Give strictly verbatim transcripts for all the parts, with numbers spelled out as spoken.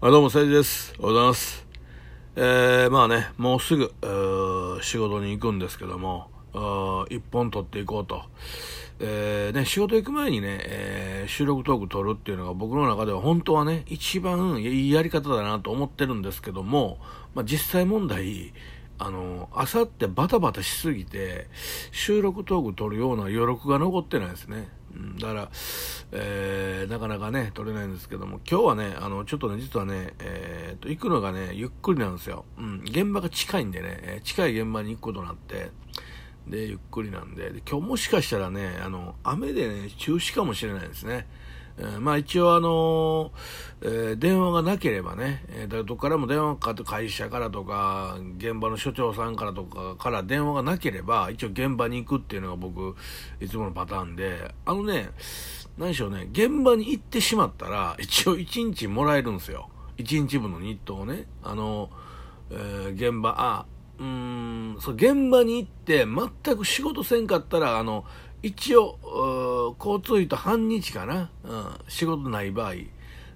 あどうも、サイジです。おはようございます。えー、まあね、もうすぐ、えー、仕事に行くんですけども、一本撮っていこうと。えー、ね、仕事行く前にね、えー、収録トーク撮るっていうのが僕の中では本当はね、一番いいやり方だなと思ってるんですけども、まあ、実際問題、あの、あさってバタバタしすぎて、収録トーク撮るような余力が残ってないですね。だから、えー、なかなかね撮れないんですけども、今日はねあのちょっとね実はね、えー、と行くのがねゆっくりなんですよ、うん、現場が近いんでね近い現場に行くことになってでゆっくりなんで、で今日もしかしたらねあの雨でね中止かもしれないですね、えー、まあ一応あのーえー、電話がなければね、えー、だからどこからも電話かかって会社からとか現場の所長さんからとかから電話がなければ一応現場に行くっていうのが僕いつものパターンで、あのね何でしょうね、現場に行ってしまったら一応いちにちもらえるんですよ、いちにちぶんの日当をね、あのー、えー、現場あうーんそう現場に行って全く仕事せんかったらあの一応交通費と半日かな、うん、仕事ない場合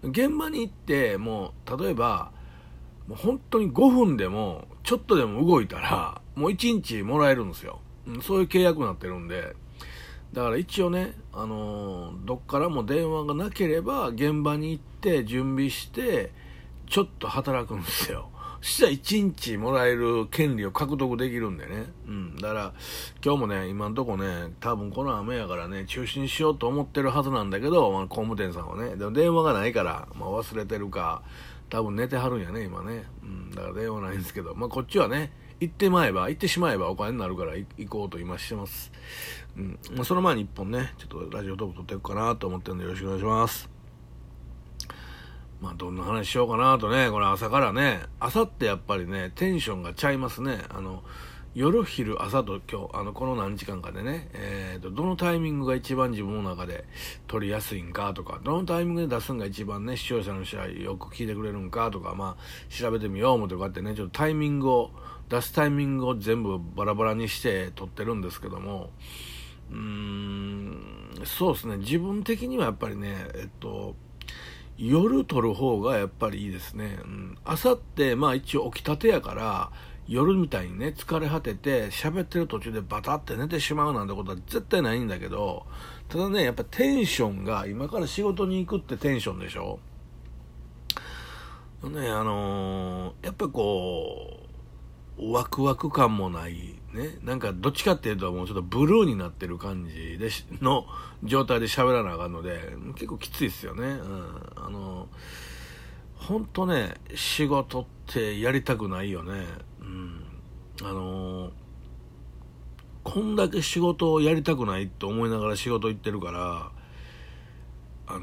現場に行ってもう例えばもう本当にごふんでもちょっとでも動いたらもういちにちもらえるんですよ、うん、そういう契約になってるんで、だから一応ね、あのー、どっからも電話がなければ現場に行って準備してちょっと働くんですよ。そしたらいちにちもらえる権利を獲得できるんでね。うん。だから、今日もね、今んとこね、多分この雨やからね、中止にしようと思ってるはずなんだけど、まあ、工務店さんはね、でも電話がないから、まあ、忘れてるか、多分寝てはるんやね、今ね。うん。だから電話ないんですけど、まあ、こっちはね、行ってまえば、行ってしまえばお金になるから行こうと今してます。うん。まあ、その前に一本ね、ちょっとラジオトーク撮っていくかなと思ってるんで、よろしくお願いします。まあ、どんな話しようかなとね、これ朝からね、朝ってやっぱりね、テンションがちゃいますね。あの、夜、昼、朝と今日、あの、この何時間かでね、えーと、どのタイミングが一番自分の中で取りやすいんかとか、どのタイミングで出すんが一番ね、視聴者の試合よく聞いてくれるんかとか、まあ、調べてみようもとかってね、ちょっとタイミングを、出すタイミングを全部バラバラにして取ってるんですけども、うーん、そうですね、自分的にはやっぱりね、えっと、夜撮る方がやっぱりいいですね。うん、朝ってまあ一応起きたてやから夜みたいにね疲れ果てて喋ってる途中でバタって寝てしまうなんてことは絶対ないんだけど、ただねやっぱテンションが今から仕事に行くってテンションでしょ。ねあのー、やっぱこうワクワク感もないね、なんかどっちかっていうともうちょっとブルーになってる感じでの状態で喋らなあかんので結構きついですよね、うん、あのほんとね仕事ってやりたくないよね、うん、あのこんだけ仕事をやりたくないと思いながら仕事行ってるから、あの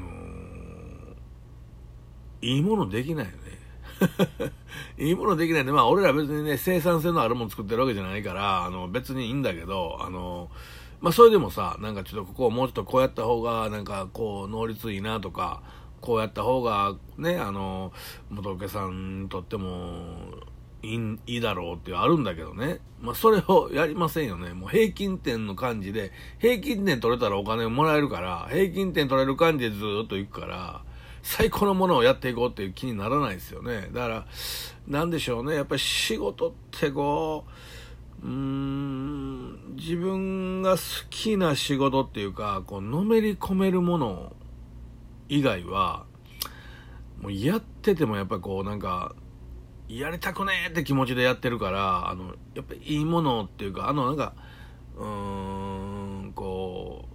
いいものできないよねいいものできないんで、まあ俺ら別にね生産性のあるもの作ってるわけじゃないからあの別にいいんだけど、あのまあそれでもさなんかちょっとここをもうちょっとこうやった方がなんかこう能率いいなとか、こうやった方がねあの元請けさんにとってもいい、いいだろうっていうあるんだけどね、まあそれをやりませんよね。もう平均点の感じで平均点取れたらお金もらえるから平均点取れる感じでずーっといくから。最高のものをやっていこうっていう気にならないですよね。だからなんでしょうね、やっぱり仕事ってこう、うーん自分が好きな仕事っていうかこうのめり込めるもの以外はもうやっててもやっぱりこうなんかやりたくねえって気持ちでやってるから、あのやっぱりいいものっていうかあのなんかうーんこう。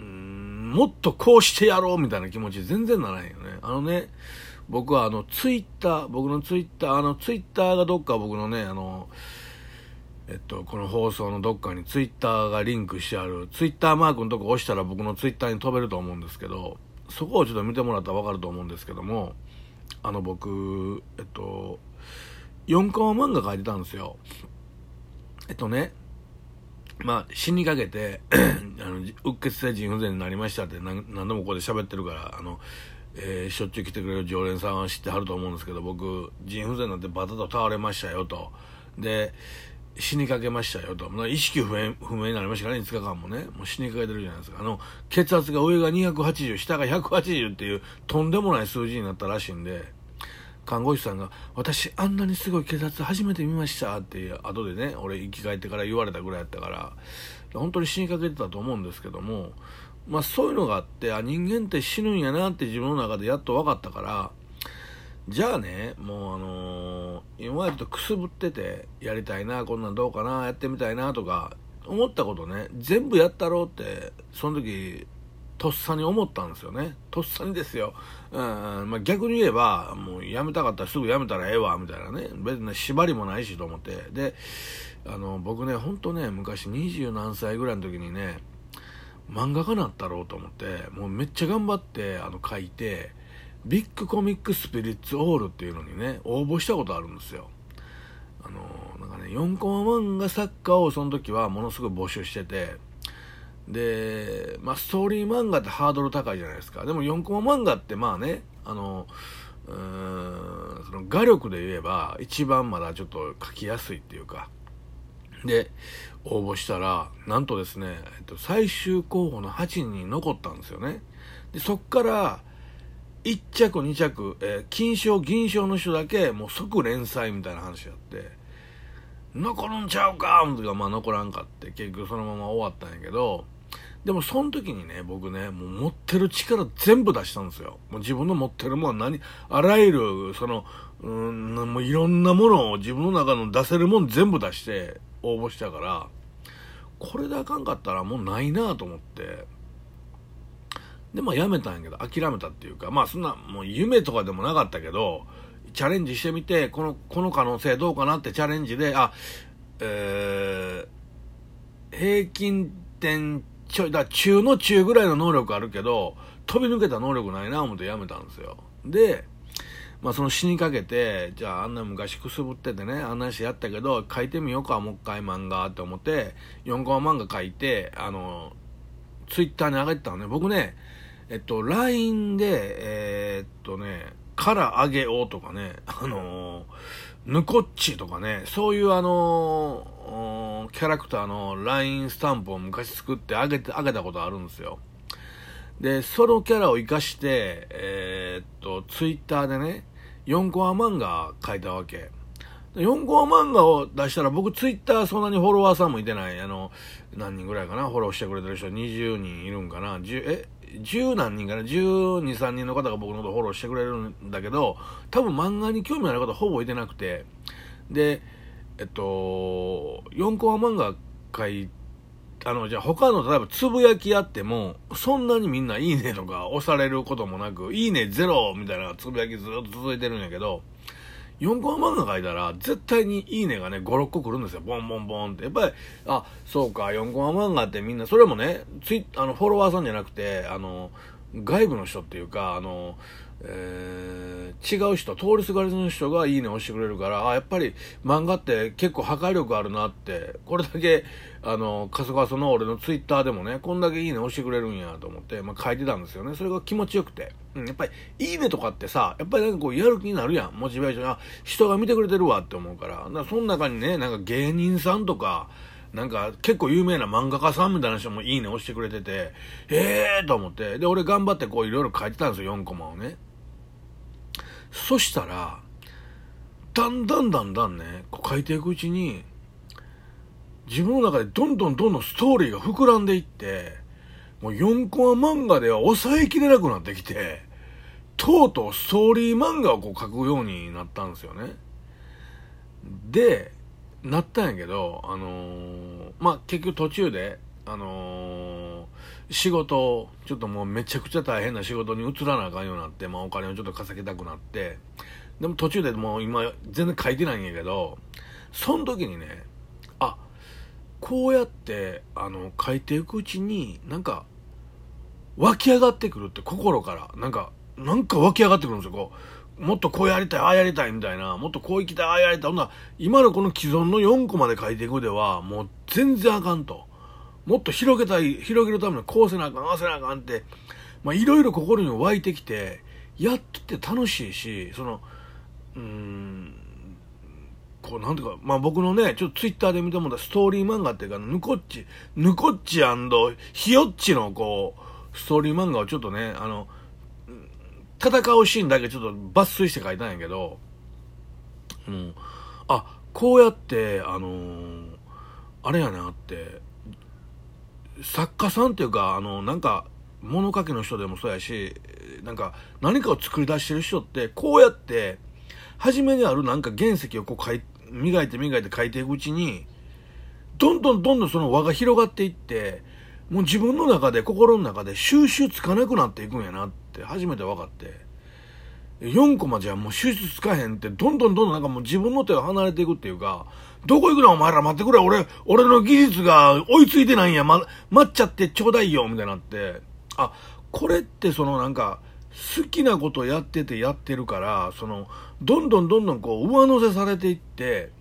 もっとこうしてやろうみたいな気持ち全然ならないよね。あのね、僕はあのツイッター、僕のツイッター、あのツイッターがどっか僕のね、あの、えっと、この放送のどっかにツイッターがリンクしてある、ツイッターマークのとこ押したら僕のツイッターに飛べると思うんですけど、そこをちょっと見てもらったらわかると思うんですけども、あの僕、えっと、よんコマ漫画描いてたんですよ。えっとね、まあ、死にかけてあのうっ血性腎不全になりましたって 何, 何度もここで喋ってるからあの、えー、しょっちゅう来てくれる常連さんは知ってはると思うんですけど、僕腎不全になってバタッと倒れましたよと、で死にかけましたよと、意識不明、不明になりましたからね、いつかかんもねもう死にかけてるじゃないですか。あの血圧が上がにひゃくはちじゅう下がひゃくはちじゅうっていうとんでもない数字になったらしいんで、看護師さんが私あんなにすごい警察初めて見ましたって後でね俺生き返ってから言われたぐらいやったから本当に死にかけてたと思うんですけども、まあ、そういうのがあってあ人間って死ぬんやなって自分の中でやっと分かったから、じゃあねもうあのー、今までちょっとくすぶっててやりたいなこんなんどうかなやってみたいなとか思ったことね全部やったろうってその時とっさに思ったんですよね。とっさにですよ、うんまあ、逆に言えばもうやめたかったらすぐやめたらええわみたいなね別に縛りもないしと思って、であの僕ねほんとね昔二十何歳ぐらいの時にね漫画家になったろうと思ってもうめっちゃ頑張ってあの書いてビッグコミックスピリッツオールっていうのにね応募したことあるんですよ。あのなんかねよんコマ漫画作家をその時はものすごい募集してて、でまあ、ストーリー漫画ってハードル高いじゃないですか。でもよんコマ漫画ってまあねあのうーんその画力で言えば一番まだちょっと書きやすいっていうかで応募したらなんとですね、えっと、最終候補のはちにんに残ったんですよね。でそっからいっ着に着、えー、金賞銀賞の人だけもう即連載みたいな話やって残るんちゃうかーとかまあ残らんかって結局そのまま終わったんやけど、でもその時にね僕ねもう持ってる力全部出したんですよ。もう自分の持ってるものは何あらゆるそのうーんもういろんなものを自分の中の出せるもの全部出して応募したから、これであかんかったらもうないなと思ってでまあやめたんやけど諦めたっていうかまあそんなもう夢とかでもなかったけどチャレンジしてみてこのこの可能性どうかなってチャレンジであ、えー、平均点ちょいだ中の中ぐらいの能力あるけど飛び抜けた能力ないな思ってやめたんですよ。で、まあ、その死にかけてじゃああんな昔くすぶっててねあんなしやったけど書いてみようかもう一回漫画って思ってよんコマ漫画書いてあのツイッターに上げてたのね僕ね。えっと ライン でえー、っとねからあげおとかね、あのー、ぬこっちとかね、そういうあのー、キャラクターの ライン スタンプを昔作ってあげて、あげたことあるんですよ。で、そのキャラを生かして、えー、っと、ツイッターでね、よんコア漫画書いたわけ。よんコア漫画を出したら僕ツイッターそんなにフォロワーさんもいてない、あの、何人ぐらいかな、フォローしてくれてる人にじゅうにんいるんかな、じゅう、え十何人かなじゅうに、さんにんの方が僕のことフォローしてくれるんだけど多分漫画に興味ある方ほぼいてなくて、でえっとよんコア漫画会あのじゃあ他の例えばつぶやきあってもそんなにみんないいねとか押されることもなくいいねゼロみたいなつぶやきずっと続いてるんやけどよんコマ漫画書いたら絶対にいいねがねご、ろっこ来るんですよ。ボンボンボンってやっぱりあそうかよんコマ漫画ってみんなそれもねツイあのフォロワーさんじゃなくてあの外部の人っていうかあの、えー、違う人通りすがりの人がいいね押してくれるからあやっぱり漫画って結構破壊力あるなってこれだけあのカソカソの俺のツイッターでもねこんだけいいね押してくれるんやと思って、まあ、書いてたんですよね。それが気持ちよくて、うん、やっぱりいいねとかってさやっぱりなんかこうやる気になるやんモチベーションあ人が見てくれてるわって思うから、だからその中にねなんか芸人さんとかなんか結構有名な漫画家さんみたいな人もいいね押してくれててえーと思ってで俺頑張ってこういろいろ書いてたんですよよんコマをね。そしたらだんだんだんだんねこう書いていくうちに自分の中でどんどんどんどんストーリーが膨らんでいってもうよんコマ漫画では抑えきれなくなってきてとうとうストーリー漫画をこう書くようになったんですよね。でなったんやけど、あのー、まあ、結局途中で、あのー、仕事、ちょっともうめちゃくちゃ大変な仕事に移らなあかんようになって、まあ、お金をちょっと稼ぎたくなって、でも途中でもう今全然書いてないんやけど、その時にね、あ、こうやって、あの、書いていくうちに、なんか、湧き上がってくるって心から、なんか、なんか湧き上がってくるんですよ、こう。もっとこうやりたいああやりたいみたいなもっとこういきたいああやりたいほんな今のこの既存のよんコマで書いていくではもう全然あかんともっと広げたい広げるためにこうせなあかんああせなあかんっていろいろ心に湧いてきてやってて楽しいしそのうーんこうなんていうかまあ僕のねちょっとツイッターで見てもらったストーリー漫画っていうかぬこっちぬこっち&ひよっちのこうストーリー漫画をちょっとねあの戦うシーンだけちょっと抜粋して書いたんやけど、うん、あ、こうやって、あのー、あれやなって、作家さんっていうか、あの、なんか、物書きの人でもそうやし、なんか、何かを作り出してる人って、こうやって、初めにあるなんか原石をこう書い、磨いて磨いて書いていくうちに、どんどんどんどんその輪が広がっていって、もう自分の中で、心の中で収集つかなくなっていくんやなって、初めて分かって、よんコマじゃもう収集つかへんって、どんどんどんどんなんかもう自分の手が離れていくっていうか、どこ行くのお前ら待ってくれ、俺、俺の技術が追いついてないんや、ま、待っちゃってちょうだいよ、みたいになって、あ、これってそのなんか、好きなことやっててやってるから、その、どんどんどんどんこう上乗せされていって、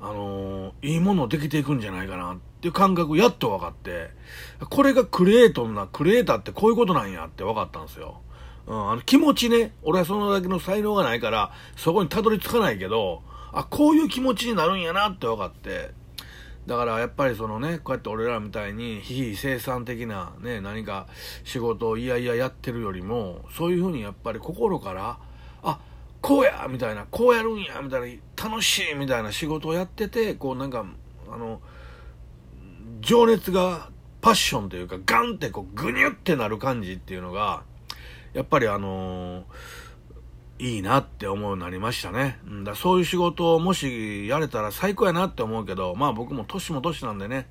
あのー、いいものできていくんじゃないかなっていう感覚やっと分かって、これがクリエイトな、クリエイターってこういうことなんやって分かったんですよ。うん、あの気持ちね、俺はそのだけの才能がないから、そこにたどり着かないけど、あ、こういう気持ちになるんやなって分かって、だからやっぱりそのね、こうやって俺らみたいに非生産的なね、何か仕事をいやいややってるよりも、そういうふうにやっぱり心から、あ、こうやみたいな、こうやるんやみたいな、楽しいみたいな仕事をやってて、こうなんか、あの、情熱がパッションというか、ガンってこう、ぐにゅってなる感じっていうのが、やっぱりあのー、いいなって思うようになりましたね。うん、だそういう仕事をもしやれたら最高やなって思うけど、まあ僕も年も年なんでね、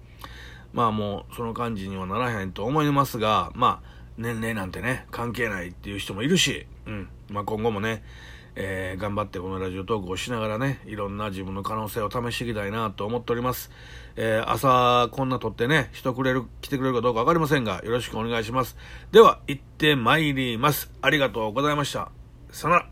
まあもうその感じにはならへんと思いますが、まあ年齢なんてね、関係ないっていう人もいるし、うん、まあ今後もね、えー、頑張ってこのラジオトークをしながらね、いろんな自分の可能性を試していきたいなと思っております。えー、朝こんな撮ってね、人くれる、来てくれるかどうかわかりませんが、よろしくお願いします。では、行ってまいります。ありがとうございました。さよなら。